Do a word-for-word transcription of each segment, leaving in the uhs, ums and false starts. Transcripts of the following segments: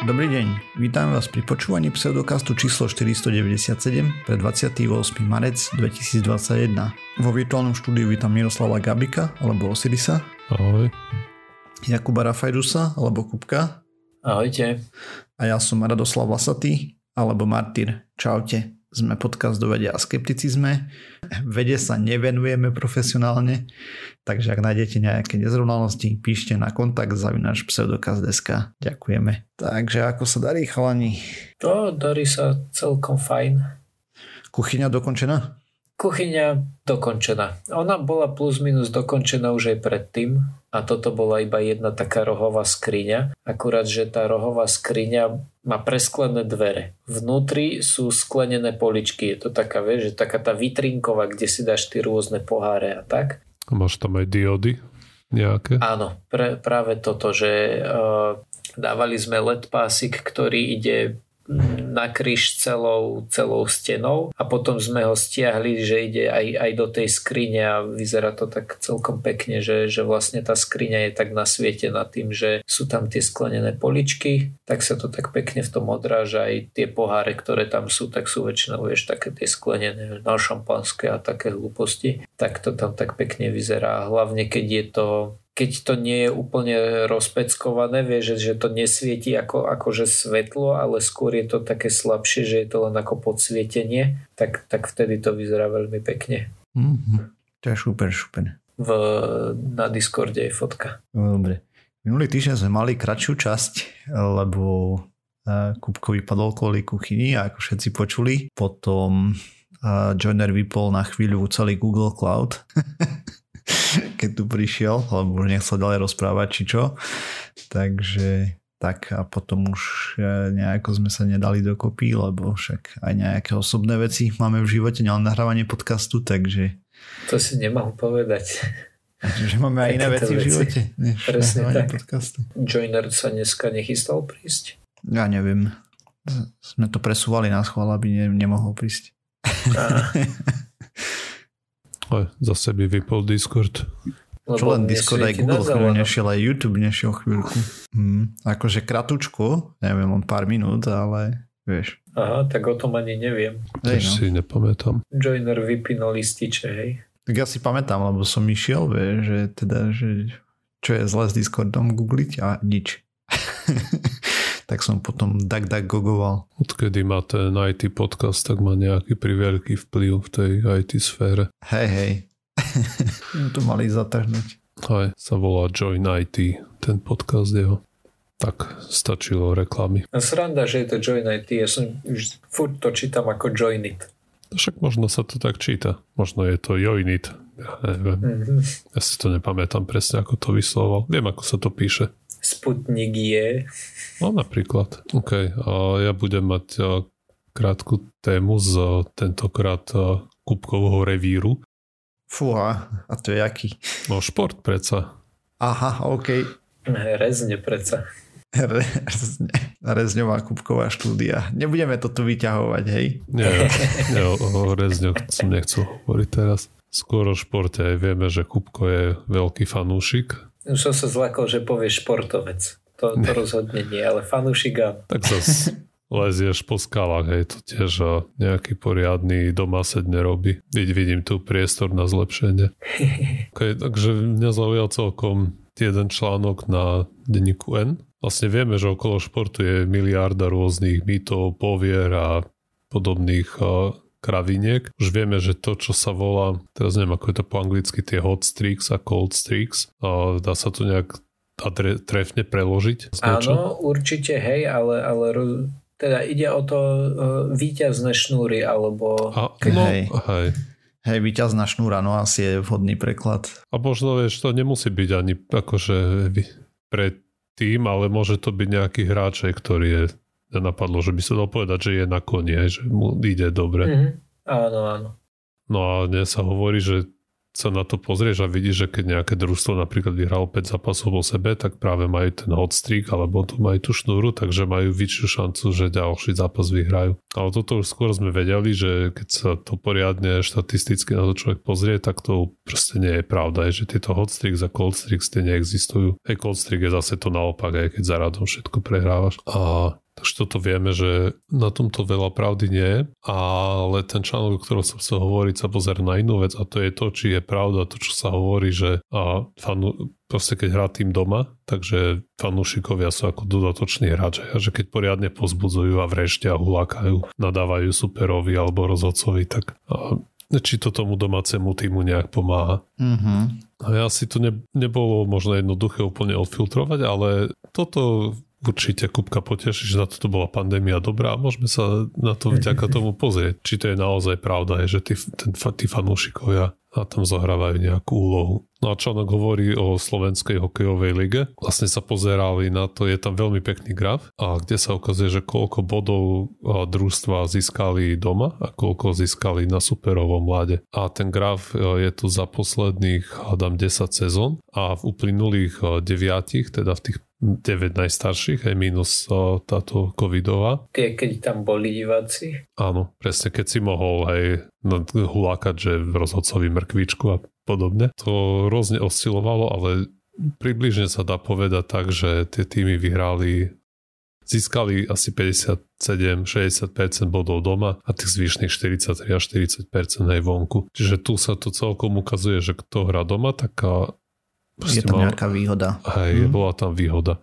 Dobrý deň, vítam vás pri počúvaní pseudokastu číslo štyristodeväťdesiatsedem pre dvadsiateho ôsmeho marca dvetisícdvadsaťjeden. Vo virtuálnom štúdiu vítam Miroslava Gabika, alebo Osirisa. Ahoj. Jakuba Rafajdusa, alebo Kupka. Ahojte. A ja som Maradoslav Lasaty, alebo Martyr. Čaute. Sme podcast do vedia a skepticizme. Vede sa nevenujeme profesionálne, takže ak nájdete nejaké nezrovnalosti, píšte na kontakt zavináč pseudokazdeska. Ďakujeme. Takže ako sa darí, chalani? To darí sa celkom fajn. Kuchyňa dokončená? Kuchyňa dokončená. Ona bola plus minus dokončená už aj predtým a toto bola iba jedna taká rohová skriňa. Akurát, že tá rohová skriňa má presklené dvere. Vnútri sú sklenené poličky. Je to taká, vieš, že taká tá vitrinková, kde si dáš tie rôzne poháre a tak. A máš tam aj diódy nejaké? Áno, pre, práve toto, že uh, dávali sme el é dé pásik, ktorý ide na kríž celou, celou stenou a potom sme ho stiahli, že ide aj, aj do tej skrine a vyzerá to tak celkom pekne, že, že vlastne tá skriňa je tak nasvietená tým, že sú tam tie sklenené poličky, tak sa to tak pekne v tom odráža, aj tie poháre, ktoré tam sú, tak sú väčšinou, vieš, také tie sklenené na šampanské a také hlúposti, tak to tam tak pekne vyzerá, hlavne keď je to keď to nie je úplne rozpeckované, vieš, že, že to nesvieti ako, akože svetlo, ale skôr je to také slabšie, že je to len ako podsvietenie, tak, tak vtedy to vyzerá veľmi pekne. Mm-hmm. To je super, super. V, na Discorde je fotka. Dobre. Minulý týždeň sme mali kratšiu časť, lebo Kúbko vypadol kvôli kuchyni, ako všetci počuli. Potom Joiner vypol na chvíľu celý Google Cloud. Keď tu prišiel, lebo už nechcel ďalej rozprávať, či čo. Takže tak a potom už nejako sme sa nedali dokopy, lebo však aj nejaké osobné veci máme v živote, nielen nahrávanie podcastu, takže... To si nemohol povedať. Že máme aj iné veci, veci v živote, než presne nahrávanie tak. Podcastu. Joiner sa dneska nechystal prísť? Ja neviem. Sme to presúvali na schvál, aby ne, nemohol prísť. Aj, zase by vypol Discord. Lebo čo len Discord, aj Google chvíľu nešiel, aj YouTube nešiel chvíľku. Hmm. Akože kratučku, neviem, len pár minút, ale vieš. Aha, tak o tom ani neviem. Tež no. Si nepamätám. Joiner vypínol lističe, hej. Tak ja si pamätám, lebo som išiel, vieš, že teda, že čo je zle s Discordom googliť a nič. Tak som potom dak dak gogoval. Odkedy má ten í té podcast, tak má nejaký priveľký vplyv v tej í té sfére. Hej, hej. To mali zatrhnúť. Hej, sa volá Join í té, ten podcast jeho. Tak, stačilo reklamy. A sranda, že je to Join í té, ja som už furt to čítam ako Join It. Však možno sa to tak číta. Možno je to Join It. Ja neviem. Mm-hmm. Ja si to nepamätám presne, ako to vysloval. Viem, ako sa to píše. Sputnik je. No napríklad. OK, ja budem mať krátku tému z tentokrát Kúbkovho revíru. Fúha, a to je aký? No šport preca. Aha, OK. Rezne preca. Re, rezne. Rezňová Kúbková štúdia. Nebudeme to tu vyťahovať, hej? Nie, nie o rezňoch som nechcel hovoriť teraz. Skôr o športe. Vieme, že Kúbko je veľký fanúšik. Už som sa zlakol, že povieš športovec. To, to rozhodne nie, ale fanúšik áno. Tak zase lezieš po skalách, hej, to tiež nejaký poriadny domáseď nerobí. Veď vidím tu priestor na zlepšenie. Okay, takže mňa zaujal celkom jeden článok na denníku N. Vlastne vieme, že okolo športu je miliarda rôznych mýtov, povier a podobných kraviniek. Už vieme, že to, čo sa volá, teraz neviem, ako je to po anglicky, tie hot streaks a cold streaks, a dá sa to nejak trefne preložiť? Áno, určite, hej, ale, ale teda ide o to víťazné šnúry, alebo... A, no, hej. hej. Hej, víťazná šnúra, no asi je vhodný preklad. A možno, vieš, to nemusí byť ani akože pre tým, ale môže to byť nejaký hráč, ktorý je napadlo, že by sa dal povedať, že je na koni, že mu ide dobre. Mm-hmm. Áno, áno. No a dnes sa hovorí, že sa na to pozrieš a vidíš, že keď nejaké družstvo napríklad vyhralo päť zápasov po sebe, tak práve majú ten hot streak, alebo tu majú tú šnúru, takže majú väčšiu šancu, že ďalší zápas vyhrajú. Ale toto už skôr sme vedeli, že keď sa to poriadne štatisticky na to človek pozrie, tak to proste nie je pravda, je, že tieto hot streaks a cold streaks tie neexistujú. Hej, cold streak je zase to naopak, aj keď zaradom všetko prehrávaš. A takže toto vieme, že na tomto veľa pravdy nie je, ale ten článok, o ktorom som chcel hovoriť, sa pozerá na inú vec a to je to, či je pravda to, čo sa hovorí, že a fanu, proste keď hrá tým doma, takže fanúšikovia sú ako dodatoční hráči a že keď poriadne pozbudzujú a vreštia, hulákajú, nadávajú superovi alebo rozhodcovi, tak a či to tomu domácemu týmu nejak pomáha. Mm-hmm. A asi to ne, nebolo možno jednoduché úplne odfiltrovať, ale toto určite, Kupka, potešíš, že na toto bola pandémia dobrá a môžeme sa na to vďaka tomu pozrieť, či to je naozaj pravda, je, že tí, ten, tí fanúšikovia a tam zohrávajú nejakú úlohu. No a článok hovorí o slovenskej hokejovej lige. Vlastne sa pozerali na to, je tam veľmi pekný graf, a kde sa ukazuje, že koľko bodov družstva získali doma a koľko získali na superovom ľade. A ten graf je tu za posledných dám desať sezón a v uplynulých deviatich, teda v tých deväť najstarších, aj minus táto covidová. Ke, keď tam boli diváci? Áno, presne, keď si mohol aj hulákať, že rozhodcovi mrkvičku a podobne. To rôzne oscilovalo, ale približne sa dá povedať tak, že tie týmy vyhrali, získali asi päťdesiatsedem až šesťdesiat percent bodov doma a tých zvyšných štyridsaťtri až štyridsať percent aj vonku. Čiže tu sa to celkom ukazuje, že kto hrá doma, tak je tam nejaká výhoda. Hej, hmm. bola tam výhoda.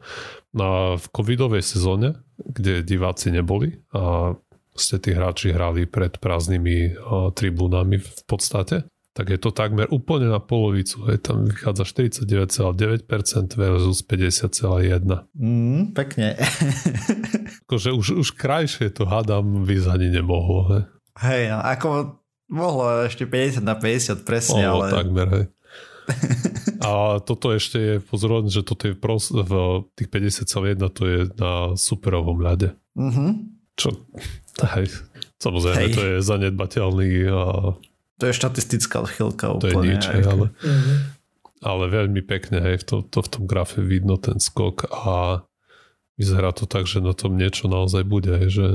A v covidovej sezóne, kde diváci neboli a ste tí hráči hrali pred prázdnymi a, tribúnami v podstate, tak je to takmer úplne na polovicu. Hej, tam vychádza štyridsaťdeväť celá deväť percent versus päťdesiat celá jedna percent. Mm, pekne. Akože už, už krajšie to hádam vyzani nemohlo. Hej, hej, no, ako mohlo ešte päťdesiat na päťdesiat presne. Mohlo, ale takmer, hej. A toto ešte je pozorované, že toto je pros- v tých päťdesiat celá jedna to je na superovom ľade. Mm-hmm. Čo? Hej. Samozrejme, hej, to je zanedbateľný a to je štatistická odchylka úplne. To je nič, hej, ale mm-hmm. ale veľmi pekne, hej, v, to, to, v tom grafe vidno ten skok a vyzerá to tak, že na tom niečo naozaj bude, hej, že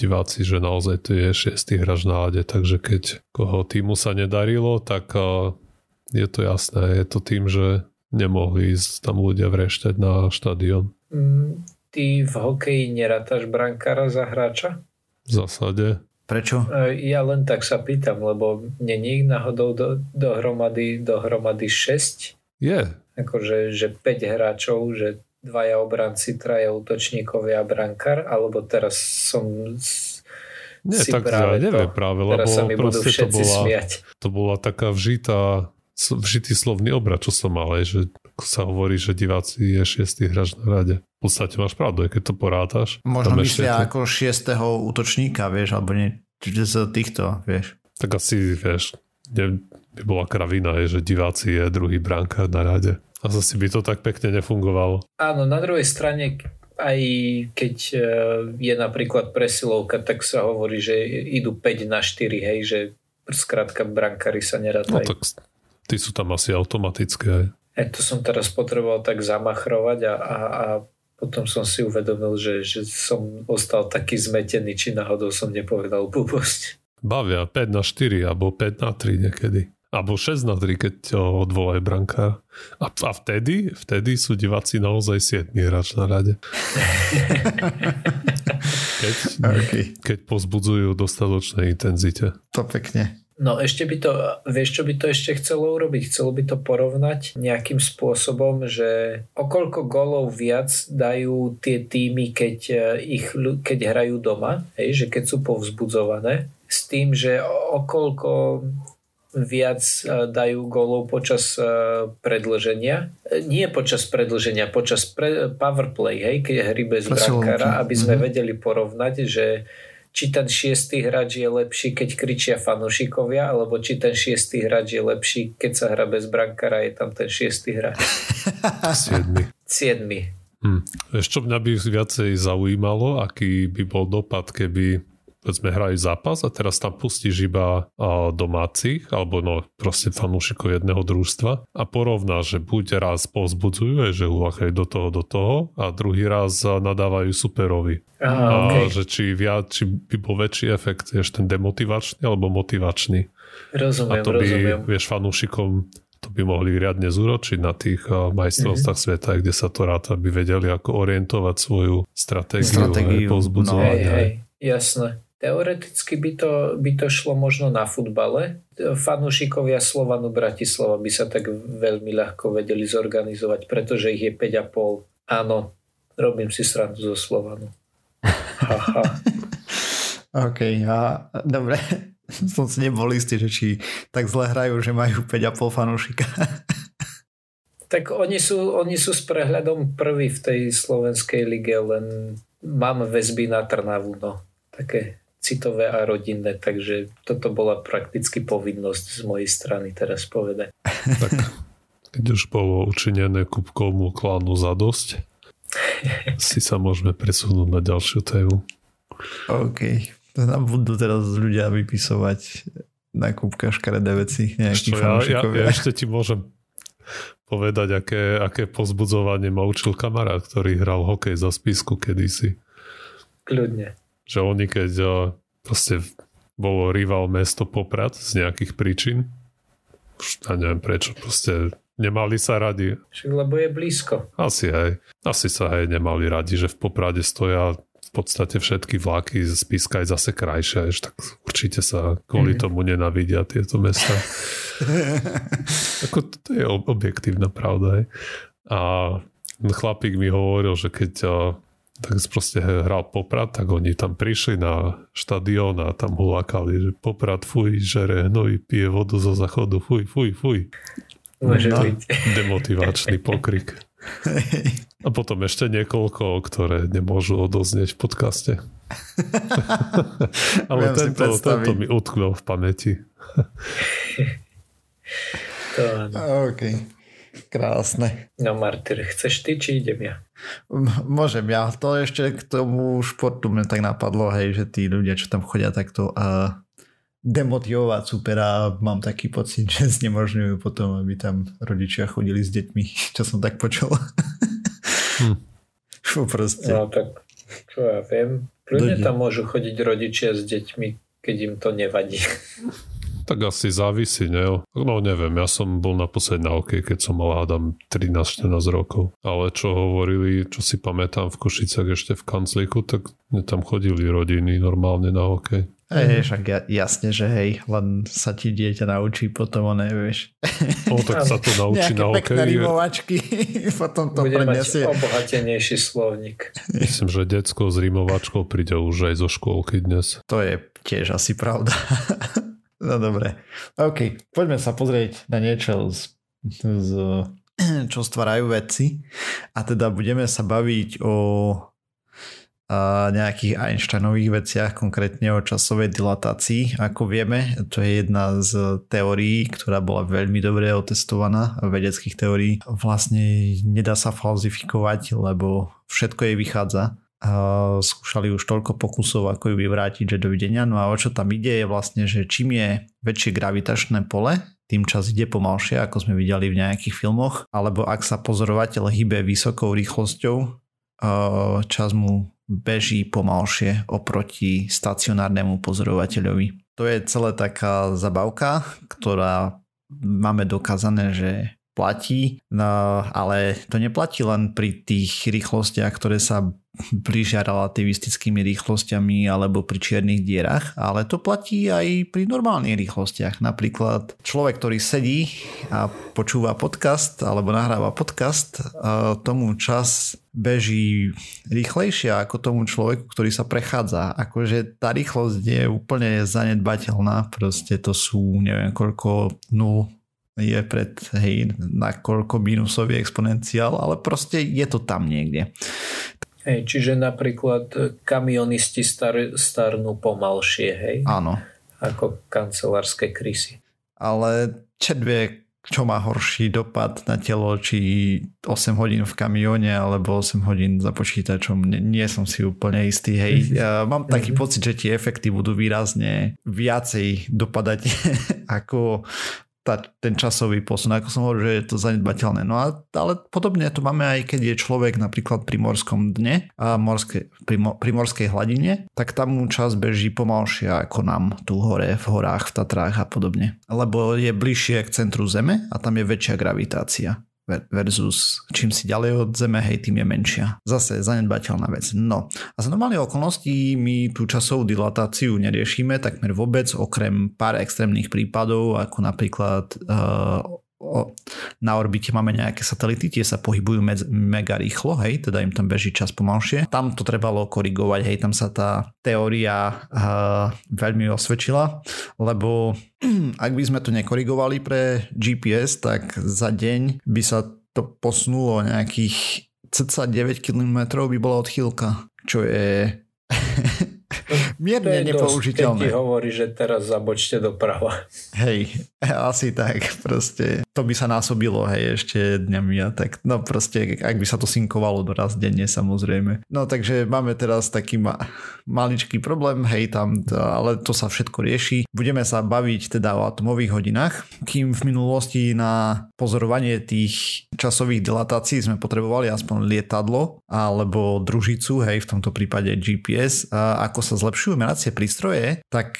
diváci, že naozaj to je šiestý hráč na ľade, takže keď koho týmu sa nedarilo, tak a je to jasné, je to tým, že nemohli ísť tam ľudia vrešťať na štadión. Mm, ty v hokeji nerátaš brankára za hráča? V zásade. Prečo? Ja len tak sa pýtam, lebo není náhodou do, dohromady, dohromady šesť? Je. Akože že päť hráčov, že dvaja obranci, traja útočníkovia a brankár, alebo teraz som... Nie, si tak práve ja neviem to, práve, lebo proste to bola, to bola taká vžitá, vžitý slovný obrad, čo som mal, že sa hovorí, že diváci je šiestý hráč na rade. V podstate máš pravdu, keď to porátaš. Možno myslia to ako šiestého útočníka, vieš, alebo nie, čiže týchto, vieš. Tak asi, vieš, neviem, by bola kravina, je, že diváci je druhý brankár na rade. A zase by to tak pekne nefungovalo. Áno, na druhej strane, aj keď je napríklad presilovka, tak sa hovorí, že idú päť na štyri, hej, že skrátka brankári sa nerátajú. No tak tí sú tam asi automatické. E, to som teraz potreboval tak zamachrovať a, a, a potom som si uvedomil, že, že som ostal taký zmetený, či náhodou som nepovedal blbosť. Bavia päť na štyri alebo päť na tri niekedy. Alebo šesť na tri, keď odvolajú brankára. A, a vtedy, vtedy sú diváci naozaj siedmy hráč na rade. Keď, okay. keď pozbudzujú dostatočnej intenzite. To pekne. No ešte by to, vieš čo by to ešte chcelo urobiť? Chcelo by to porovnať nejakým spôsobom, že o koľko gólov viac dajú tie týmy, keď, ich, keď hrajú doma, hej, že keď sú povzbudzované, s tým, že o koľko viac dajú gólov počas predĺženia. Nie počas predĺženia, počas pre, powerplay, hej, keď hry bez brankára, aby sme mm-hmm. vedeli porovnať, že či ten šiestý hráč je lepší, keď kričia fanúšikovia, alebo či ten šiestý hráč je lepší, keď sa hra bez brankára, je tam ten šiestý hráč. Siedmy. Siedmy. Hm. Ešte čo mňa by viacej zaujímalo, aký by bol dopad, keby povedzme hrajú zápas a teraz tam pustíš iba domácich alebo no proste fanúšikov jedného družstva a porovná, že buď raz povzbudzujú, že uľakajú do toho, do toho a druhý raz nadávajú superovi. Aha, okay. A že či, viac, či by bol väčší efekt, vieš, ten demotivačný alebo motivačný. Rozumiem, rozumiem. A to by, rozumiem. vieš, fanúšikom to by mohli riadne zúročiť na tých majstrovstvách mm-hmm. sveta, kde sa to ráta, aby vedeli, ako orientovať svoju stratégiu, stratégiu. povzbudzovať. No, hej, hej. Jasné. Teoreticky by to, by to šlo možno na futbale. Fanúšikovia Slovanu Bratislava by sa tak veľmi ľahko vedeli zorganizovať, pretože ich je päť a pol. Áno, robím si srandu zo Slovanu. Haha. OK, a dobre. Som si nebol istý, že či tak zle hrajú, že majú päť a pol fanúšika. Tak oni sú, oni sú s prehľadom prví v tej slovenskej lige, len mám väzby na Trnavu, no. Také citové a rodinné, takže toto bola prakticky povinnosť z mojej strany teraz povedať. Tak, keď už bolo učinené Kúbkovmu klánu zadosť, si sa môžeme presunúť na ďalšiu tému. OK. Nám budú teraz ľudia vypisovať na Kúbka škaredé veci nejakých fanúšikovia. Ja, ja ešte ti môžem povedať, aké, aké povzbudzovanie ma učil kamarát, ktorý hral hokej za Spišsku kedysi. Kľudne. Že oni keď proste bolo rival mesto Poprad z nejakých príčin, už ja neviem prečo, proste nemali sa radi. Však lebo je blízko. Asi hej. Asi sa hej nemali radi, že v Poprade stoja v podstate všetky vláky z Spišska je zase krajšie, tak určite sa kvôli mm. tomu nenavidia tieto mesta. Ako to je objektívna pravda. Aj. A chlapík mi hovoril, že keď tak proste hral Poprad, tak oni tam prišli na štadión a tam hulákali, že Poprad, fuj, žere hnojí, pije vodu zo záchodu, fuj, fuj, fuj. Môže byť. Demotivačný pokrik. A potom ešte niekoľko, ktoré nemôžu odoznieť v podcaste. Ale tento, tento mi utknul v pamäti. To áno. OK. Krásne. No Martyr, chceš ty, či idem ja? M- môžem ja. To ešte k tomu športu mne tak napadlo, hej, že tí ľudia, čo tam chodia takto a demotivovať supera, mám taký pocit, že znemožňujú potom, aby tam rodičia chodili s deťmi, čo som tak počul. Hm. Fú, proste. No tak, čo ja viem. Ľudia tam môžu chodiť rodičia s deťmi, keď im to nevadí. Tak asi závisí, ne? No neviem, ja som bol naposled na hokej, keď som mal hádam trinásť štrnásť rokov. Ale čo hovorili, čo si pamätám v Košicách ešte v kanclíku, tak tam chodili rodiny normálne na hokej. Hej, však jasne, že hej, len sa ti dieťa naučí, potom ono nevieš. O, tak sa to naučí na hokeji. Nejaké pekné rimovačky, potom to preniesie. Bude mať obohatenejší slovník. Myslím, že decko s rimovačkou príde už aj zo škôlky dnes. To je tiež asi pravda. No dobre. OK, poďme sa pozrieť na niečo z... z čo stvárajú vedci. A teda budeme sa baviť o... a nejakých Einsteinových veciach, konkrétne o časovej dilatácii. Ako vieme, to je jedna z teórií, ktorá bola veľmi dobre otestovaná, vedeckých teórií. Vlastne nedá sa falzifikovať, lebo všetko jej vychádza. A skúšali už toľko pokusov, ako ju vyvrátiť, že dovidenia. No a o čo tam ide je vlastne, že čím je väčšie gravitačné pole, tým čas ide pomalšie, ako sme videli v nejakých filmoch. Alebo ak sa pozorovateľ hýbe vysokou rýchlosťou, čas mu beží pomalšie oproti stacionárnemu pozorovateľovi. To je celá taká zabavka, ktorá máme dokázané, že platí, no, ale to neplatí len pri tých rýchlostiach, ktoré sa blížia relativistickými rýchlosťami alebo pri čiernych dierach, ale to platí aj pri normálnych rýchlostiach. Napríklad človek, ktorý sedí a počúva podcast alebo nahráva podcast, tomu čas beží rýchlejšie ako tomu človeku, ktorý sa prechádza. Akože tá rýchlosť je úplne zanedbateľná, proste to sú neviem koľko nul je pred, hej, nakoľko minusový exponenciál, ale proste je to tam niekde. Hej, čiže napríklad kamionisti star, starnú pomalšie, hej? Áno. Ako kancelárske krysy. Ale čet vie, čo má horší dopad na telo, či osem hodín v kamióne alebo osem hodín za počítačom, nie, nie som si úplne istý, hej. Uh, mám taký pocit, že tie efekty budú výrazne viacej dopadať ako tá, ten časový posun, ako som hovoril, že je to zanedbateľné. No a, ale podobne to máme aj keď je človek napríklad pri morskom dne a morske, pri, mo, pri morskej hladine, tak tam mu čas beží pomalšie ako nám tu hore, v horách, v Tatrách a podobne. Lebo je bližšie k centru Zeme a tam je väčšia gravitácia versus čím si ďalej od Zeme, hej, tým je menšia. Zase zanedbateľná vec. No a za normálnych okolností my tú časovú dilatáciu neriešime takmer vôbec, okrem pár extrémnych prípadov, ako napríklad uh, o, na orbite máme nejaké satelity, tie sa pohybujú me- mega rýchlo, hej, teda im tam beží čas pomalšie. Tam to trebalo korigovať, hej, tam sa tá teória uh, veľmi osvedčila, lebo ak by sme to nekorigovali pre gé pé es, tak za deň by sa to posunulo nejakých cca deväť kilometrov by bola odchýlka, čo je mierne nepoužiteľné. To je dosť, keď ti hovorí, že teraz zabočte doprava. Hej, asi tak proste. To by sa násobilo, hej, ešte dňami a tak. No proste, ak by sa to synkovalo doraz denne, samozrejme. No takže máme teraz taký ma- maličký problém, hej, tam, to, ale to sa všetko rieši. Budeme sa baviť teda o atomových hodinách, kým v minulosti na pozorovanie tých časových dilatácií sme potrebovali aspoň lietadlo alebo družicu, hej, v tomto prípade gé pé es. A ako sa zlepšujú meracie prístroje, tak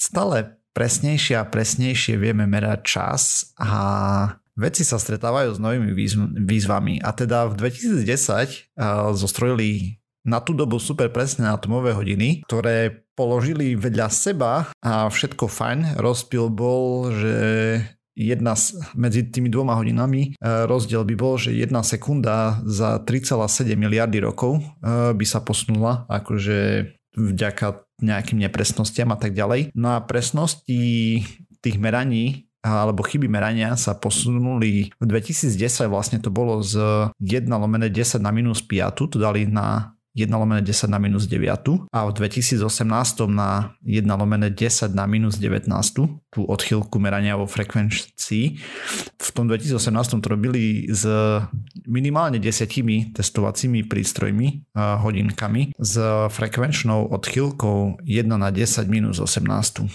stále presnejšie a presnejšie vieme merať čas a vedci sa stretávajú s novými výzvami. A teda v dvetisícdesať zostrojili na tú dobu super presné atomové hodiny, ktoré položili vedľa seba a všetko fajn. Rozpil bol, že jedna medzi tými dvoma hodinami rozdiel by bol, že jedna sekunda za tri celé sedem miliardy rokov by sa posunula, akože vďaka nejakým nepresnostiam a tak ďalej. No a presnosti tých meraní alebo chyby merania sa posunuli v dvetisícdesať, vlastne to bolo z jeden lomeno desať na minus päť, to dali na jeden lomeno desať na minus deväť a v dvetisícosemnásť na jeden lomeno desať na minus devätnásť tú odchýlku merania vo frekvencii. V tom dvetisícosemnásť to robili s minimálne desiatimi testovacími prístrojmi, hodinkami s frekvenčnou odchýlkou jeden na desať minus osemnásť.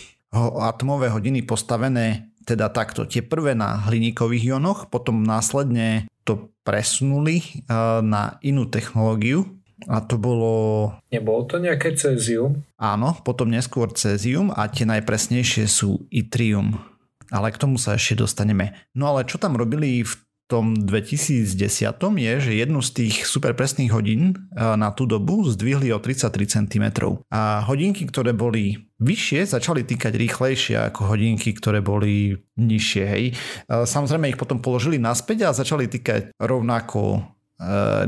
Atomové hodiny postavené teda takto, tie prvé na hliníkových ionoch, potom následne to presunuli na inú technológiu. A to bolo... Nebolo to nejaké cézium? Áno, potom neskôr cézium a tie najpresnejšie sú itrium. Ale k tomu sa ešte dostaneme. No ale čo tam robili v tom dvetisícdesať je, že jednu z tých superpresných hodín na tú dobu zdvihli o tridsaťtri centimetrov. A hodinky, ktoré boli vyššie, začali týkať rýchlejšie ako hodinky, ktoré boli nižšie. Hej. Samozrejme ich potom položili naspäť a začali týkať rovnako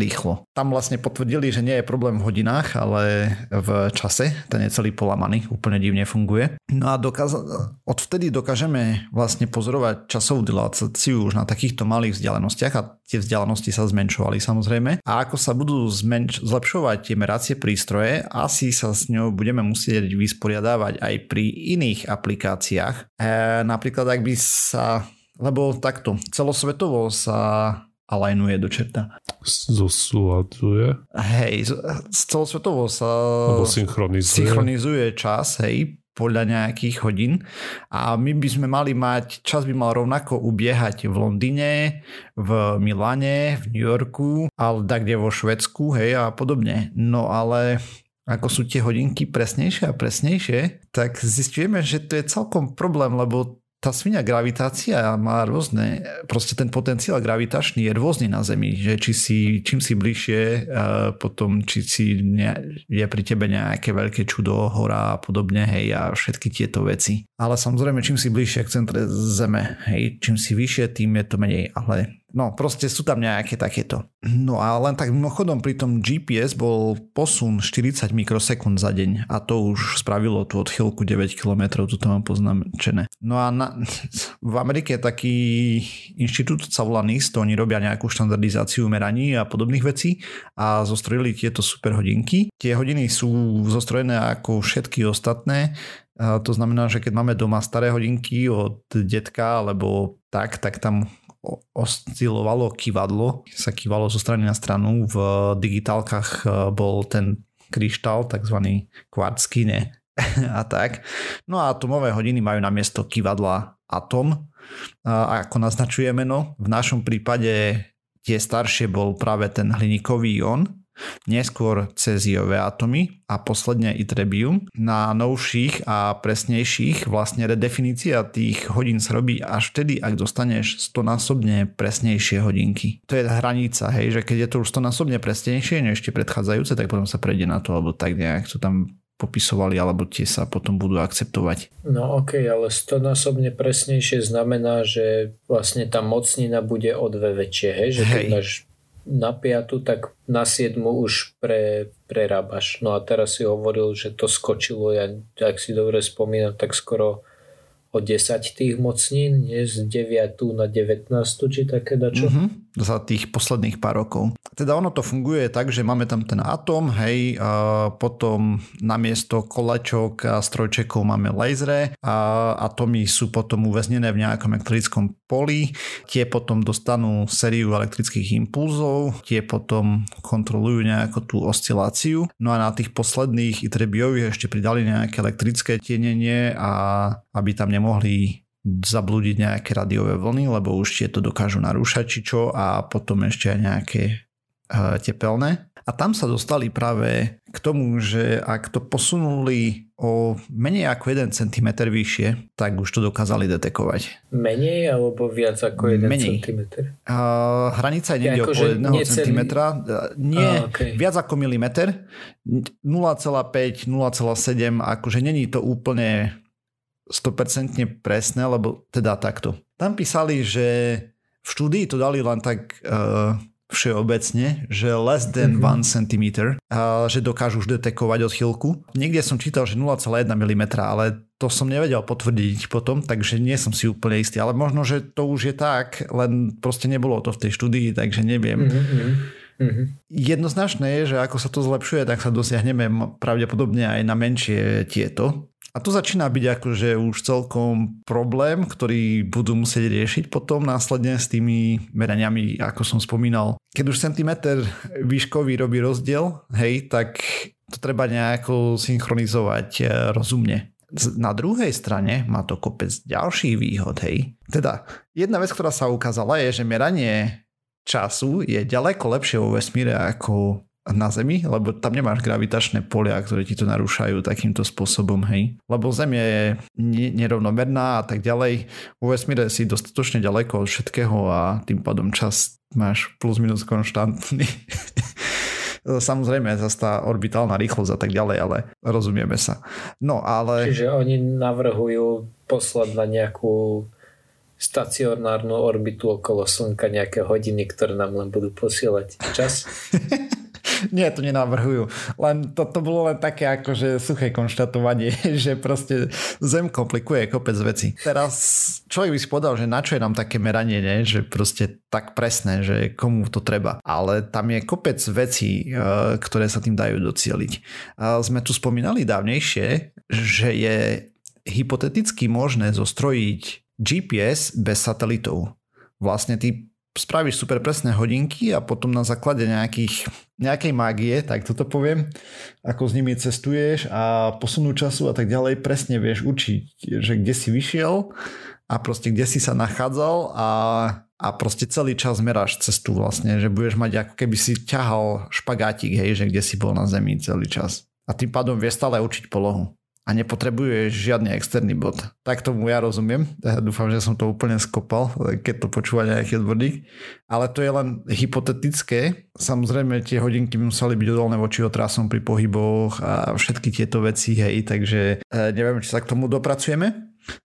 rýchlo. Tam vlastne potvrdili, že nie je problém v hodinách, ale v čase. Ten je celý polamaný, úplne divne funguje. No a dokáza- odvtedy dokážeme vlastne pozorovať časovú dilatáciu už na takýchto malých vzdialenostiach a tie vzdialenosti sa zmenšovali samozrejme. A ako sa budú zmenš- zlepšovať tie meracie prístroje, asi sa s ňou budeme musieť vysporiadávať aj pri iných aplikáciách. E, napríklad ak by sa... Lebo takto, celosvetovo sa... alignuje do čerta. Zosúladzuje. Hej, celosvetovo sa synchronizuje. synchronizuje čas, hej, podľa nejakých hodín. A my by sme mali mať, čas by mal rovnako ubiehať v Londýne, v Miláne, v New Yorku, ale takde vo Švédsku, hej, a podobne. No ale ako sú tie hodinky presnejšie a presnejšie, tak zistíme, že to je celkom problém, lebo tá svinia gravitácia má rôzne, proste ten potenciál gravitačný je rôzny na Zemi, že či si, čím si bližšie, potom či si ne, je pri tebe nejaké veľké čudo, hora a podobne, hej, a všetky tieto veci. Ale samozrejme, čím si bližšie k centre Zeme, hej, čím si vyššie, tým je to menej, ale no proste sú tam nejaké takéto. No a len tak mimochodom pri tom gé pé es bol posun štyridsať mikrosekúnd za deň a to už spravilo tú odchýlku deväť kilometrov, toto mám poznačené. No a na, v Amerike je taký inštitút, sa volá NICE, oni robia nejakú štandardizáciu meraní a podobných vecí a zostrojili tieto super hodinky. Tie hodiny sú zostrojené ako všetky ostatné To znamená, že keď máme doma staré hodinky od detka alebo tak, tak tam oscilovalo kývadlo, sa kývalo zo strany na stranu. V digitálkach bol ten kryštál, takzvaný kvarcký, ne? A tak. No a atomové hodiny majú namiesto kývadla atom. A ako naznačuje meno, v našom prípade tie staršie bol práve ten hliníkový ión, neskôr céziové atomy a posledne ytrébium. Na novších a presnejších vlastne redefinícia tých hodín sa robí až vtedy, ak dostaneš stonásobne presnejšie hodinky. To je hranica, hej, že keď je to už stonásobne presnejšie než tie predchádzajúce, tak potom sa prejde na to, alebo tak nejak to tam popisovali, alebo tie sa potom budú akceptovať. No okej, okay, ale stonásobne presnejšie znamená, že vlastne tá mocnina bude o dve väčšie, hej, že keď máš na piatu, tak na siedmu už pre, prerábaš. No a teraz si hovoril, že to skočilo, ja, ak si dobre spomínam, tak skoro o desať tých mocnín, nie? Z deviatu na devätnástu, či také dačo. Mm-hmm. Za tých posledných pár rokov. Teda ono to funguje tak, že máme tam ten atom, hej, a potom namiesto kolačok a strojčekov máme lasery a atomy sú potom uväznené v nejakom elektrickom poli, tie potom dostanú sériu elektrických impulzov, tie potom kontrolujú nejakú tú osciláciu, no a na tých posledných ytrébiových ešte pridali nejaké elektrické tienenie, a aby tam nemohli zablúdiť nejaké radiové vlny, lebo už tie to dokážu narúšať či čo, a potom ešte aj nejaké e, tepelné. A tam sa dostali práve k tomu, že ak to posunuli o menej ako jeden centimeter vyššie, tak už to dokázali detekovať. Menej alebo viac ako jeden centimeter? Uh, hranica je niekde ako okolo jedného centimetra. Nie, ah, okay. Viac ako milimeter. nula celá päť, nula celá sedem, akože není to úplne sto percent presné, lebo teda takto. Tam písali, že v štúdii to dali len tak uh, všeobecne, že less than mm-hmm. jeden centimeter, uh, že dokážu už detekovať odchýlku. Niekde som čítal, že nula celá jeden milimetra, ale to som nevedel potvrdiť potom, takže nie som si úplne istý. Ale možno, že to už je tak, len proste nebolo to v tej štúdii, takže neviem. Mm-hmm. Mm-hmm. Jednoznačné je, že ako sa to zlepšuje, tak sa dosiahneme pravdepodobne aj na menšie tieto. A to začína byť akože už celkom problém, ktorý budú musieť riešiť potom následne s tými meraniami, ako som spomínal. Keď už centimeter výškový robí rozdiel, hej, tak to treba nejako synchronizovať rozumne. Na druhej strane má to kopec ďalších výhod, hej. Teda jedna vec, ktorá sa ukázala, je, že meranie času je ďaleko lepšie vo vesmíre ako na Zemi, lebo tam nemáš gravitačné polia, ktoré ti to narúšajú takýmto spôsobom, hej. Lebo Zem je nerovnomerná a tak ďalej. Vo vesmíre si dostatočne ďaleko od všetkého a tým pádom čas máš plus minus konštantný. Samozrejme, zase tá orbitálna rýchlosť a tak ďalej, ale rozumieme sa. No, ale... Čiže oni navrhujú poslať na nejakú stacionárnu orbitu okolo Slnka nejaké hodiny, ktoré nám len budú posielať čas. Nie, to nenavrhujú. Len to, to bolo len také akože suché konštatovanie, že proste Zem komplikuje kopec veci. Teraz človek by si povedal, že na čo je nám také meranie, ne? Že proste tak presné, že komu to treba. Ale tam je kopec vecí, ktoré sa tým dajú docieliť. A sme tu spomínali dávnejšie, že je hypoteticky možné zostrojiť gé pé es bez satelitov. Vlastne ty spravíš super presné hodinky a potom na základe nejakých, nejakej mágie, tak toto poviem, ako s nimi cestuješ a posunú času a tak ďalej, presne vieš učiť, že kde si vyšiel a proste kde si sa nachádzal a, a proste celý čas meráš cestu vlastne, že budeš mať ako keby si ťahal špagátik, hej, že kde si bol na Zemi celý čas. A tým pádom vieš stále učiť polohu. A nepotrebuješ žiadny externý bod. Tak tomu ja rozumiem. Ja dúfam, že som to úplne skopal, keď to počúva nejaký odborník. Ale to je len hypotetické. Samozrejme, tie hodinky by museli byť odolné voči otrasom pri pohyboch a všetky tieto veci, hej, takže neviem, či sa k tomu dopracujeme.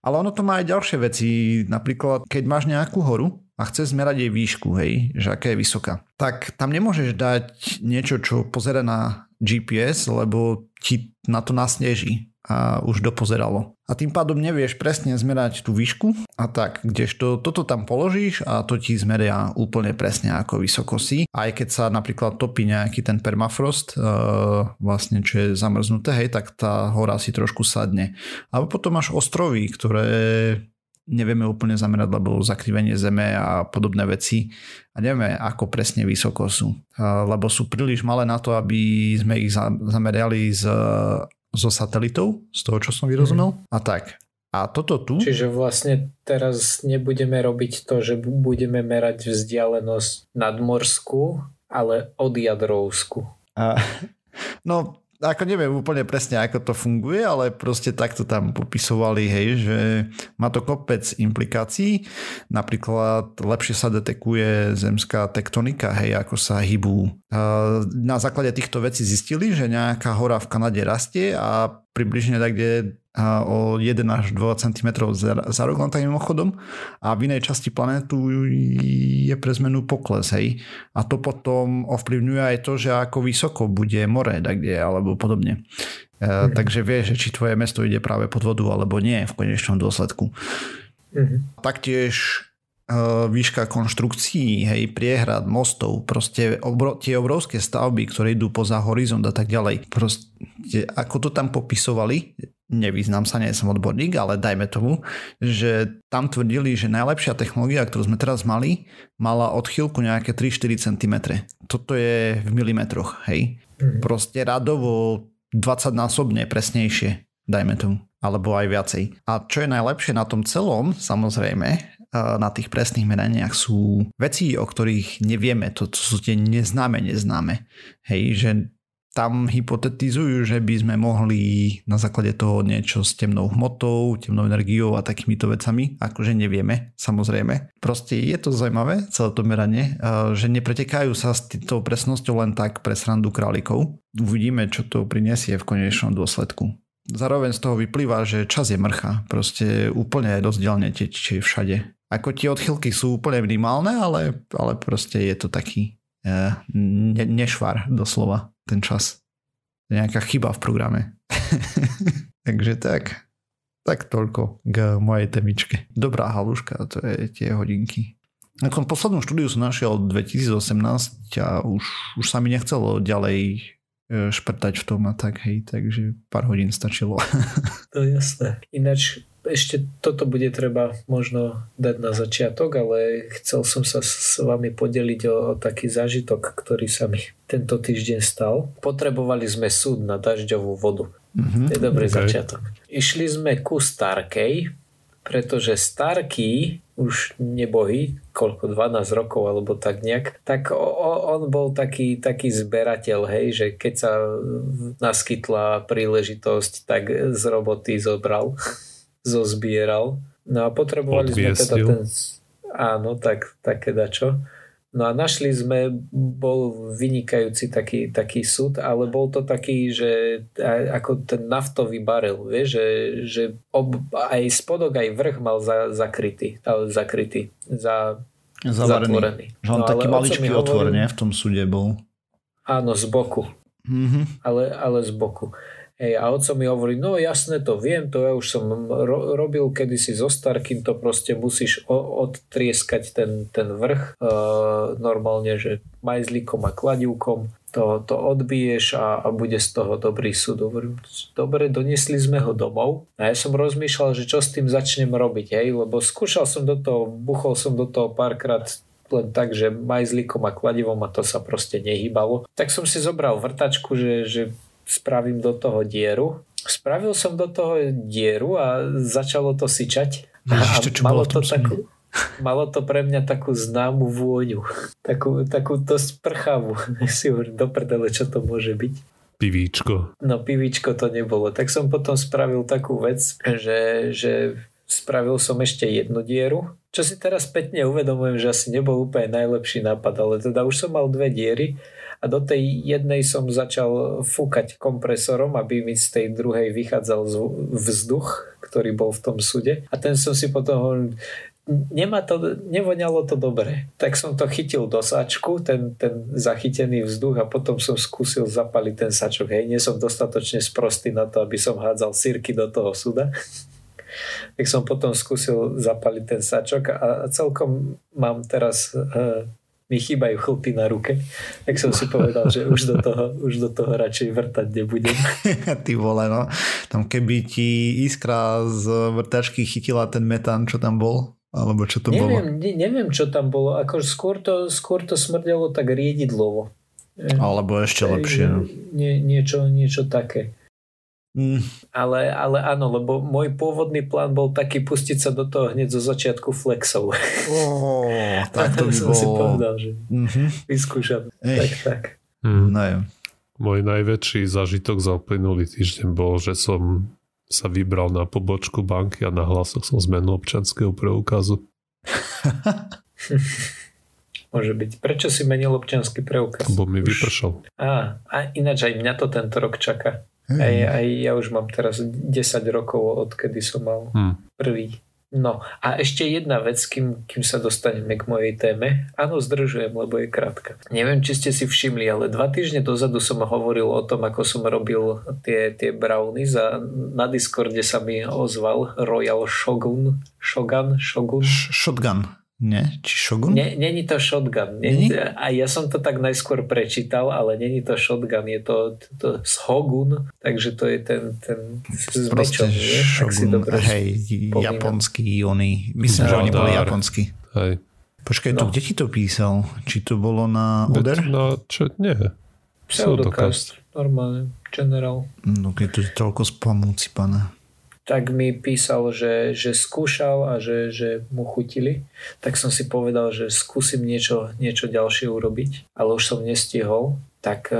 Ale ono to má aj ďalšie veci. Napríklad, keď máš nejakú horu a chceš zmerať jej výšku, hej, že aká je vysoká, tak tam nemôžeš dať niečo, čo pozerá na gé pé es, lebo ti na to nasneží. a už dopozeralo. A tým pádom nevieš presne zmerať tú výšku a tak, kdežto toto tam položíš a to ti zmeria úplne presne ako vysoko si. Aj keď sa napríklad topí nejaký ten permafrost, e, vlastne čo je zamrznuté, hej, tak tá hora si trošku sadne. A potom máš ostrovy, ktoré nevieme úplne zamerať, lebo zakrivenie zeme a podobné veci a nevieme, ako presne vysoko sú. E, lebo sú príliš malé na to, aby sme ich zamerali z so satelitou, z toho, čo som vyrozumel. Hmm. A tak. A toto tu... Čiže vlastne teraz nebudeme robiť to, že budeme merať vzdialenosť nadmorskú, ale od jadrovskú. A, no, ako neviem úplne presne, ako to funguje, ale proste takto tam popisovali, hej, že má to kopec implikácií. Napríklad lepšie sa detekuje zemská tektonika, hej, ako sa hýbu. Na základe týchto vecí zistili, že nejaká hora v Kanade rastie a približne tak, kde o jeden až dva centimetre za rok, len tak mimochodom, a v inej časti planétu je pre zmenu pokles, hej. A to potom ovplyvňuje aj to, že ako vysoko bude more, kde, alebo podobne. Mm. Takže vieš, či tvoje mesto ide práve pod vodu, alebo nie v konečnom dôsledku. Mm. Taktiež výška konštrukcií, hej, priehrad, mostov, proste obro, tie obrovské stavby, ktoré idú poza horizont a tak ďalej. Proste, ako to tam popisovali, nevyznám sa, nie som odborník, ale dajme tomu, že tam tvrdili, že najlepšia technológia, ktorú sme teraz mali, mala odchýlku nejaké tri až štyri centimetre. Toto je v milimetroch, hej. Proste radovo dvadsaťnásobne presnejšie, dajme tomu, alebo aj viacej. A čo je najlepšie na tom celom, samozrejme, na tých presných meraniach sú veci, o ktorých nevieme. To, to sú tie neznáme, neznáme. Hej, že tam hypotetizujú, že by sme mohli na základe toho niečo s temnou hmotou, temnou energiou a takýmito vecami, akože nevieme, samozrejme. Proste je to zaujímavé, celé to meranie, že nepretekajú sa s týmto presnosťou len tak pre srandu králikov. Uvidíme, čo to prinesie v konečnom dôsledku. Zároveň z toho vyplýva, že čas je mrcha. Proste úplne rozdielne tečie všade. Ako tie odchylky sú úplne minimálne, ale, ale proste je to taký uh, ne, nešvar doslova ten čas. Nejaká chyba v programe. Takže tak. Tak toľko k mojej temičke. Dobrá haluška, to je tie hodinky. Ako poslednú štúdiu som našiel dvetisícosemnásť a už, už sa mi nechcelo ďalej šprtať v tom a tak, hej, takže pár hodín stačilo. To je jasné. Ináč ešte toto bude treba možno dať na začiatok, ale chcel som sa s vami podeliť o, o taký zážitok, ktorý sa mi tento týždeň stal. Potrebovali sme súd na dažďovú vodu. Mm-hmm. To je dobrý okay. začiatok. Išli sme ku Starkej, pretože Starký, už nebohý, koľko, dvanásť rokov alebo tak nejak, tak o, on bol taký, taký zberateľ, hej, že keď sa naskytla príležitosť, tak z roboty zobral, zozbieral. No a potrebovali Odviestil. sme teda ten... Áno, tak, také dačo. No a našli sme, bol vynikajúci taký, taký súd, ale bol to taký, že ako ten naftový barel, vieš, že, že ob, aj spodok, aj vrch mal za, zakrytý, zakrytý, za, zatvorený. Že on no, taký maličký otvor, v tom súde bol. Áno, z boku. Mm-hmm. Ale, ale z boku. Hej, a otco mi hovorí, no jasné, to viem, to ja už som ro- robil kedysi so Starkým, to proste musíš o- odtrieskať ten, ten vrch e, normálne, že majzlíkom a kladivkom to, to odbiješ a, a bude z toho dobrý súd. Dobre, doniesli sme ho domov a ja som rozmýšľal, že čo s tým začnem robiť, hej, lebo skúšal som do toho, buchol som do toho párkrát len tak, že majzlíkom a kladivom a to sa proste nehýbalo. Tak som si zobral vrtačku, že... že spravím do toho dieru. Spravil som do toho dieru a začalo to syčať. Ježiš, to, čo malo, to takú, malo to pre mňa takú známu vôňu. Takú, takú dosť prchavú. Si hovorím, do prdele, čo to môže byť? Pivíčko. No, pivíčko to nebolo. Tak som potom spravil takú vec, že, že spravil som ešte jednu dieru. Čo si teraz spätne uvedomujem, že asi nebol úplne najlepší nápad, ale teda už som mal dve diery. A do tej jednej som začal fúkať kompresorom, aby mi z tej druhej vychádzal vzduch, ktorý bol v tom súde. A ten som si potom hovoril, nemá to, nevoňalo to dobre. Tak som to chytil do sačku, ten, ten zachytený vzduch, a potom som skúsil zapaliť ten sačok. Hej, nie som dostatočne sprostý na to, aby som hádzal sirky do toho suda. Tak som potom skúsil zapaliť ten sačok a celkom mám teraz, uh, mi chýbajú chlpy na ruke. Tak som si povedal, že už do toho, už do toho radšej vrtať nebudem. Ty vole, no. Tam keby ti iskra z vrtačky chytila ten metán, čo tam bol? Alebo čo to neviem, bolo? Ne, neviem, čo tam bolo. Akože skôr to, skôr to smrdelo tak riedidlovo. Alebo ešte e, lepšie. Nie, niečo, niečo také. Mm. Ale, ale áno, lebo môj pôvodný plán bol taký pustiť sa do toho hneď zo začiatku flexov. Oh, tak to by som bolo. Si povedal, že mm-hmm. vyskúšam. Ech. Tak, tak. Mm. No, môj najväčší zážitok za uplynulý týždeň bol, že som sa vybral na pobočku banky a nahlásil som zmenu občianskeho preukazu. Môže byť. Prečo si menil občiansky preukaz? Bo mi už vypršal. Á, a ináč aj mňa to tento rok čaká. Hmm. Aj, aj ja už mám teraz desať rokov, odkedy som mal hmm. prvý. No a ešte jedna vec, kým, kým sa dostaneme k mojej téme. Áno, zdržujem, lebo je krátka. Neviem, či ste si všimli, ale dva týždne dozadu som hovoril o tom, ako som robil tie, tie brownies, a na Discorde sa mi ozval Royal Shogun. Shogun? Shogun? Shotgun. Nie? Či Shogun? Nie, nie je to Shotgun. Nie, a ja som to tak najskôr prečítal, ale nie je to Shotgun, je to, to, to Shogun, takže to je ten, ten s mečom, nie? Ak si dobre spomínam. Japonský oni. Myslím, no, že oni boli japonskí. Hej. Počkaj, no. To kde ti to písal? Či to bolo na Oder? No, čo? Nie. Pseudokast. Normálne. General. No keď tu toľko spamúci, pána. Tak mi písal, že, že skúšal a že, že mu chutili. Tak som si povedal, že skúsim niečo, niečo ďalšie urobiť, ale už som nestihol. Tak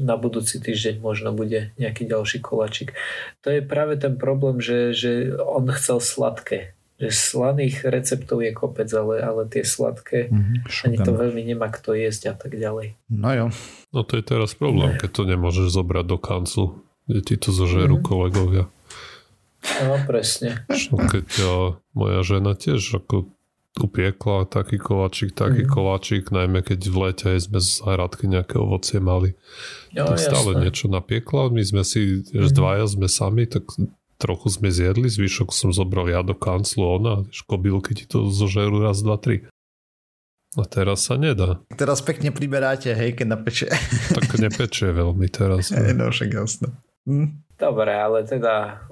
na budúci týždeň možno bude nejaký ďalší koláčik. To je práve ten problém, že, že on chcel sladké. Že slaných receptov je kopec, ale, ale tie sladké, mm-hmm, ani to veľmi nemá kto jesť a tak ďalej. No jo. No to je teraz problém, keď to nemôžeš zobrať do kancu, kde ti to zožerú mm-hmm. kolegovia. No presne. Keď ja, moja žena tiež ako upiekla taký koláčik, taký mm. koláčik, najmä keď v lete sme z záhradky nejaké ovocie mali. Jo, stále jasné. Niečo napiekla, my sme si mm. dvaja sme sami, tak trochu sme zjedli, zvyšok som zobral ja do kanclu, ona, kobylky ti to zožerú raz, dva, tri. A teraz sa nedá. Teraz pekne priberáte, hej, keď napečie. Tak nepečie veľmi teraz. Ne? No však jasné. Hm? Dobre, ale teda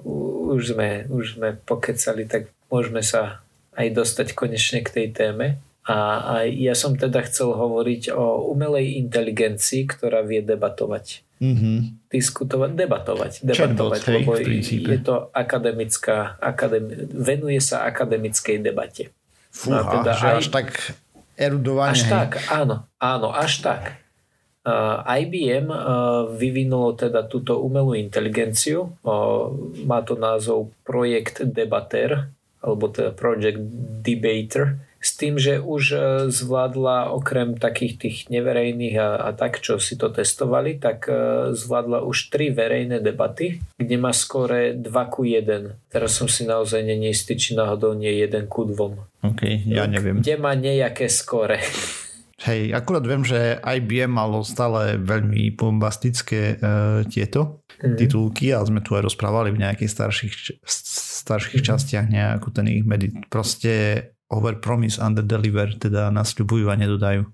už sme, už sme pokecali, tak môžeme sa aj dostať konečne k tej téme. A, a ja som teda chcel hovoriť o umelej inteligencii, ktorá vie debatovať. Mm-hmm. Diskutovať, debatovať. Debatovať, Chatbot, lebo hej, je to akademická, akademi- venuje sa akademickej debate. Fúha, no, teda že aj, až tak erudovanie. Až hej. tak, áno, áno, až tak. í bé em vyvinulo teda túto umelú inteligenciu. Má to názov Project Debater, alebo teda Project Debater, s tým, že už zvládla okrem takých tých neverejných a, a tak, čo si to testovali, tak zvládla už tri verejné debaty, kde má skóre dva ku jednej. Teraz som si naozaj neistý, či náhodou nie jeden ku dvom. Ok, ja neviem. Kde má nejaké skóre. Hej, akurát viem, že í bé em malo stále veľmi bombastické e, tieto mm. titulky, a sme tu aj rozprávali v nejakých starších, starších mm. častiach nejakú ten ich medit. Proste over promise, under deliver, teda nasľubujú a nedodajú.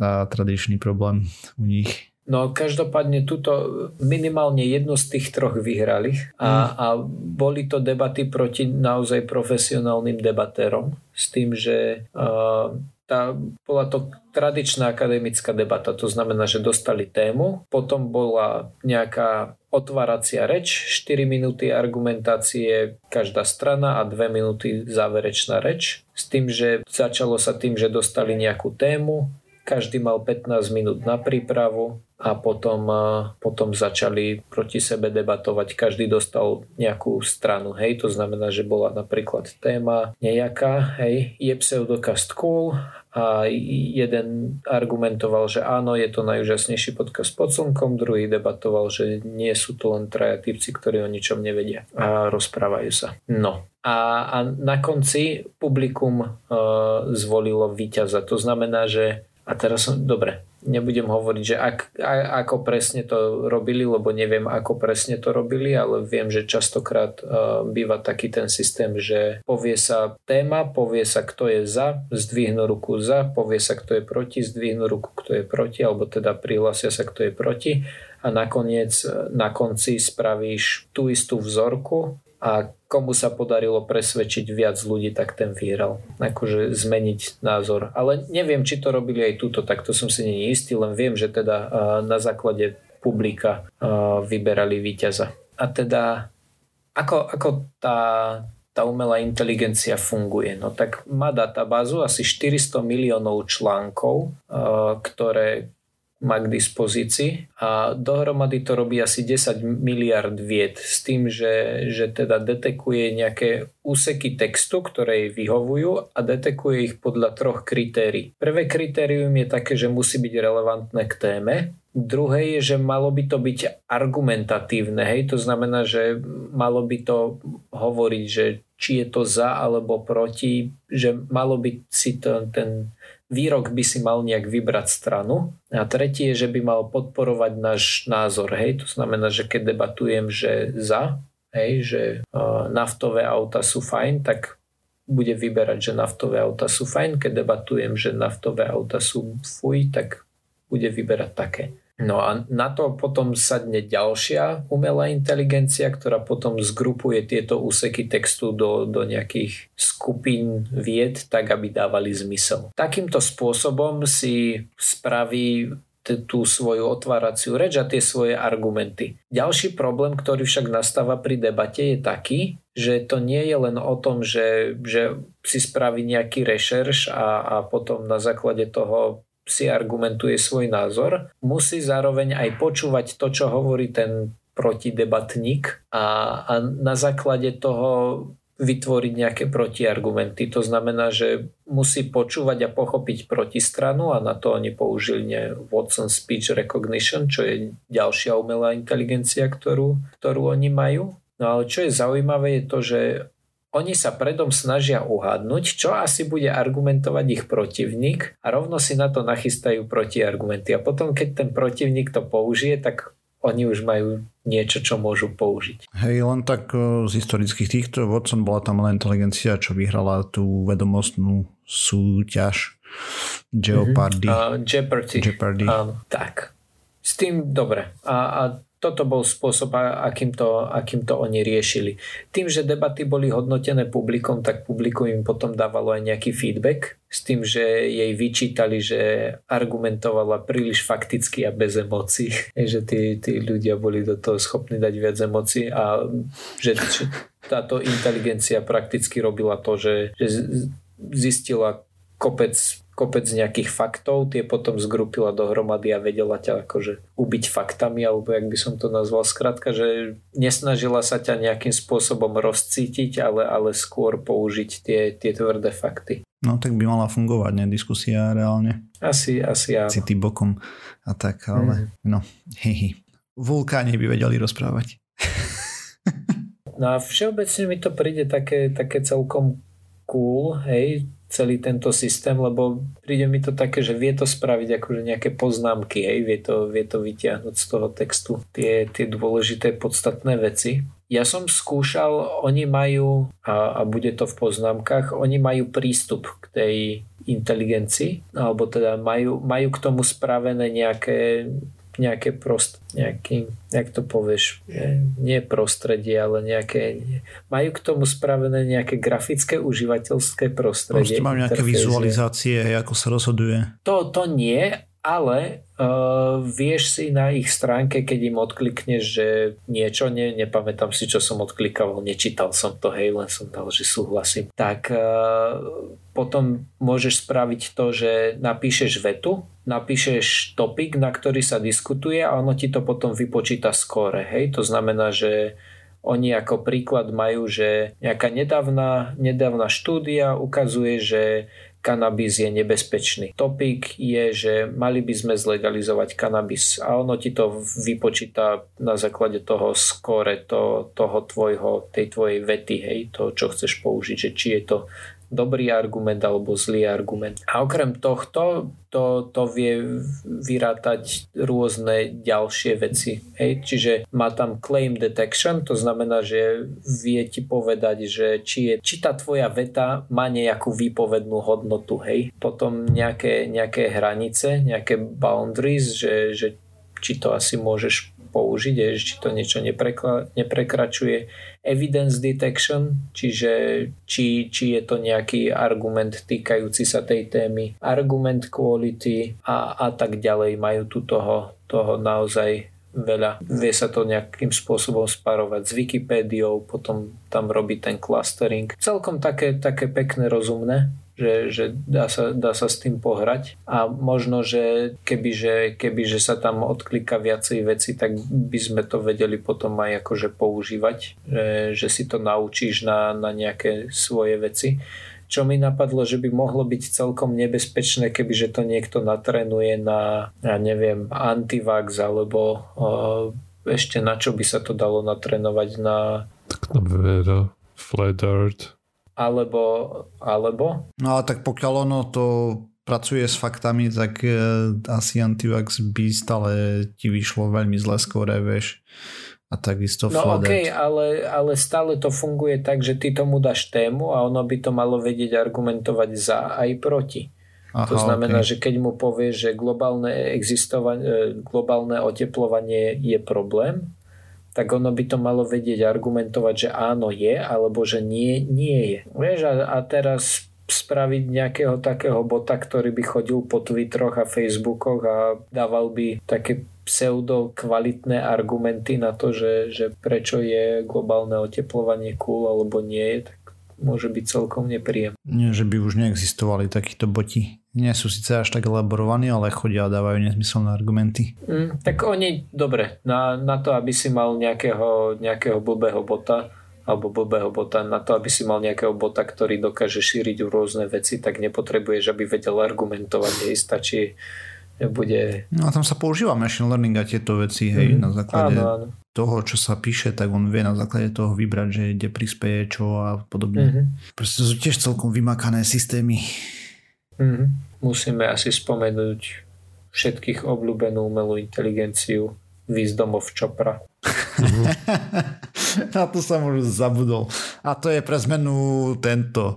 A tradičný problém u nich. No každopádne túto minimálne jednu z tých troch vyhrali a, mm. a boli to debaty proti naozaj profesionálnym debatérom, s tým, že uh, tá, bola to tradičná akademická debata, to znamená, že dostali tému, potom bola nejaká otváracia reč, štyri minúty argumentácie každá strana a dve minúty záverečná reč, s tým, že začalo sa tým, že dostali nejakú tému, každý mal pätnásť minút na prípravu, a potom, potom začali proti sebe debatovať. Každý dostal nejakú stranu, hej, to znamená, že bola napríklad téma nejaká, hej, je pseudokast cool, a jeden argumentoval, že áno, je to najúžasnejší podcast pod slnkom, druhý debatoval, že nie sú to len traja typci, ktorí o ničom nevedia a rozprávajú sa. No. A, a na konci publikum e, zvolilo víťaza. To znamená, že a teraz som, dobre, nebudem hovoriť, že ak, a, ako presne to robili, lebo neviem, ako presne to robili, ale viem, že častokrát uh, býva taký ten systém, že povie sa téma, povie sa, kto je za, zdvihnú ruku za, povie sa, kto je proti, zdvihnú ruku, kto je proti, alebo teda prihlásia sa, kto je proti, a nakoniec, na konci spravíš tú istú vzorku a komu sa podarilo presvedčiť viac ľudí, tak ten vyhral. Akože zmeniť názor. Ale neviem, či to robili aj túto, tak to som si nie istý, len viem, že teda na základe publika vyberali víťaza. A teda, ako, ako tá, tá umelá inteligencia funguje? No tak má databázu asi štyristo miliónov článkov, ktoré má k dispozícii, a dohromady to robí asi desať miliárd vied s tým, že, že teda detekuje nejaké úseky textu, ktoré jej vyhovujú, a detekuje ich podľa troch kritérií. Prvé kritérium je také, že musí byť relevantné k téme. Druhé je, že malo by to byť argumentatívne, hej? To znamená, že malo by to hovoriť, že či je to za alebo proti, že malo by si to, ten výrok by si mal nejak vybrať stranu. A tretí je, že by mal podporovať náš názor, hej? To znamená, že keď debatujem, že za, hej, že uh, naftové auta sú fajn, tak bude vyberať, že naftové auta sú fajn. Keď debatujem, že naftové auta sú fuj, tak bude vyberať také. No a na to potom sadne ďalšia umelá inteligencia, ktorá potom zgrupuje tieto úseky textu do, do nejakých skupín vied, tak aby dávali zmysel. Takýmto spôsobom si spraví t- tú svoju otváraciu reč a tie svoje argumenty. Ďalší problém, ktorý však nastáva pri debate, je taký, že to nie je len o tom, že, že si spraví nejaký rešerš a, a potom na základe toho si argumentuje svoj názor, musí zároveň aj počúvať to, čo hovorí ten protidebatník, a, a na základe toho vytvoriť nejaké protiargumenty. To znamená, že musí počúvať a pochopiť protistranu, a na to oni použili Watson Speech Recognition, čo je ďalšia umelá inteligencia, ktorú, ktorú oni majú. No ale čo je zaujímavé, je to, že oni sa predom snažia uhádnuť, čo asi bude argumentovať ich protivník, a rovno si na to nachystajú protiargumenty. A potom, keď ten protivník to použije, tak oni už majú niečo, čo môžu použiť. Hej, len tak z historických týchto Watson bola tam len inteligencia, čo vyhrala tú vedomostnú súťaž Jeopardy. Mm-hmm. Uh, Jeopardy. Jeopardy. Uh, tak. S tým dobre. A, a toto bol spôsob, akým to, akým to oni riešili. Tým, že debaty boli hodnotené publikom, tak publikum im potom dávalo aj nejaký feedback, s tým, že jej vyčítali, že argumentovala príliš fakticky a bez emócií. Že tí, tí ľudia boli do toho schopní dať viac emócií, a že táto inteligencia prakticky robila to, že, že zistila kopec kopec nejakých faktov, tie potom zgrupila dohromady a vedela ťa akože ubiť faktami, alebo jak by som to nazval, skrátka, že nesnažila sa ťa nejakým spôsobom rozcítiť, ale, ale skôr použiť tie, tie tvrdé fakty. No tak by mala fungovať, ne? Diskusia reálne. Asi, asi áno. City bokom a tak, ale mm. no, hehe. Vulkáni by vedeli rozprávať. No a všeobecne mi to príde také, také celkom cool, hej, celý tento systém, lebo príde mi to také, že vie to spraviť akože nejaké poznámky, hej, vie to, vie to vytiahnuť z toho textu tie, tie dôležité podstatné veci. Ja som skúšal, oni majú, a, a bude to v poznámkach, oni majú prístup k tej inteligencii, alebo teda majú, majú k tomu spravené nejaké nejaké prost, nejaký, jak to povieš, nie prostredie, ale nejaké, majú k tomu spravené nejaké grafické užívateľské prostredie. Proste mám nejaké vizualizácie, ako sa rozhoduje. To, to nie, ale uh, vieš si na ich stránke, keď im odklikneš, že niečo, ne, nepamätám si, čo som odklikal, nečítal som to, hej, len som dal, že súhlasím. Tak uh, potom môžeš spraviť to, že napíšeš vetu, napíšeš topik, na ktorý sa diskutuje a ono ti to potom vypočíta skóre. Hej? To znamená, že oni ako príklad majú, že nejaká nedávna, nedávna štúdia ukazuje, že kanabis je nebezpečný. Topik je, že mali by sme zlegalizovať kanabis a ono ti to vypočíta na základe toho skóre, to, toho tvojho, tej tvojej vety, hej, to, čo chceš použiť, že či je to dobrý argument alebo zlý argument. A okrem tohto to, to vie vyrátať rôzne ďalšie veci. Hej? Čiže má tam claim detection, to znamená, že vie ti povedať, že či, je, či tá tvoja veta má nejakú výpovednú hodnotu. Hej? Potom nejaké, nejaké hranice, nejaké boundaries, že, že či to asi môžeš použiť, je, či to niečo neprekla- neprekračuje. Evidence detection, čiže či, či je to nejaký argument týkajúci sa tej témy. Argument quality a, a tak ďalej. Majú tu toho, toho naozaj veľa. Vie sa to nejakým spôsobom spárovať s Wikipédiou, potom tam robí ten clustering. Celkom také, také pekné, rozumné. že, že dá, sa, dá sa s tým pohrať a možno, že kebyže, kebyže sa tam odklika viacej veci, tak by sme to vedeli potom aj akože používať, že, že si to naučíš na, na nejaké svoje veci. Čo mi napadlo, že by mohlo byť celkom nebezpečné, kebyže to niekto natrénuje na, ja neviem, antivax alebo o, ešte na čo by sa to dalo natrénovať, na tak na veda, flat earth. Alebo, alebo? No ale tak pokiaľ ono to pracuje s faktami, tak e, asi antivax by stále ti vyšlo veľmi zle skore, vieš. A takisto no fladet. okej, okay, ale, ale stále to funguje tak, že ty tomu dáš tému a ono by to malo vedieť argumentovať za aj proti. Aha, to znamená, okay. že keď mu povieš, že globálne, existovanie, globálne oteplovanie je problém, tak ono by to malo vedieť argumentovať, že áno je, alebo že nie, nie je. Vieš, a, a teraz spraviť nejakého takého bota, ktorý by chodil po Twitteroch a Facebookoch a dával by také pseudokvalitné argumenty na to, že, že prečo je globálne oteplovanie cool alebo nie je, tak môže byť celkom nepríjemné. Nie, že by už neexistovali takíto boti. Nie sú síce až tak elaborovaní, ale chodia a dávajú nezmyselné argumenty. Mm, tak oni, dobre, na, na to, aby si mal nejakého, nejakého blbého bota, alebo blbého bota, na to, aby si mal nejakého bota, ktorý dokáže šíriť rôzne veci, tak nepotrebuješ, aby vedel argumentovať. Hej, stačí, nebude... No a tam sa používa machine learning a tieto veci, hej, mm, na základe... Áno, áno. toho, čo sa píše, tak on vie na základe toho vybrať, že kde prispeje čo a podobne. Mm-hmm. Proste to sú tiež celkom vymakané systémy. Mm-hmm. Musíme asi spomenúť všetkých obľúbenú umelú inteligenciu výzdomov Čopra. Mm-hmm. Na to som už zabudol. A to je pre zmenu tento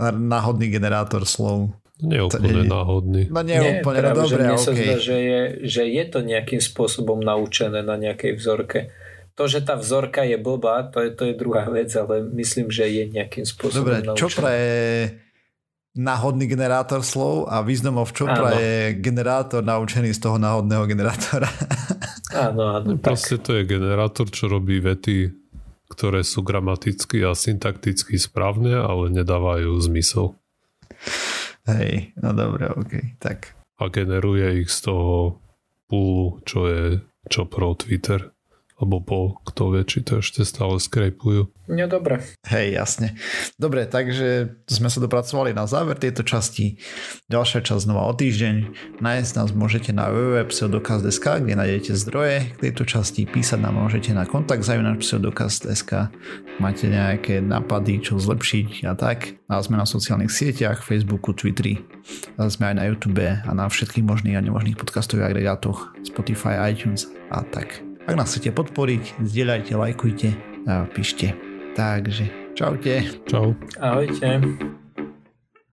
náhodný generátor slov. Nie úplne náhodný. No nie, nie úplne, práve, dobre, mne sa okay. zdá, že je, že je to nejakým spôsobom naučené na nejakej vzorke. To, že tá vzorka je blbá, to je, to je druhá vec, ale myslím, že je nejakým spôsobom dobre, naučené. Dobre, Čopra je náhodný generátor slov a významov Čopra áno. je generátor naučený z toho náhodného generátora. Áno, áno. No, proste to je generátor, čo robí vety, ktoré sú gramaticky a syntakticky správne, ale nedávajú zmysel. Hej, no dobre, okej, okay, tak. A generuje ich z toho poolu, čo je čo pro Twitter, alebo po, kto vie, či to ešte stále skrejpujú. No dobre. Hej, jasne. Dobre, takže sme sa dopracovali na záver tejto časti. Ďalšia časť znova o týždeň. Nájsť nás môžete na w w w bodka pseudokast bodka es ka, kde nájdete zdroje k tejto časti. Písať nám môžete na kontakt zavináč pseudokast bodka es ka. Máte nejaké nápady, čo zlepšiť a tak. A sme na sociálnych sieťach, Facebooku, Twitteri. A sme aj na YouTube a na všetkých možných a nemožných podcastových agregátoch, Spotify, iTunes a tak. Ak nás chcete podporiť, zdieľajte, lajkujte a píšte. Takže čaute. Čau. Ahojte.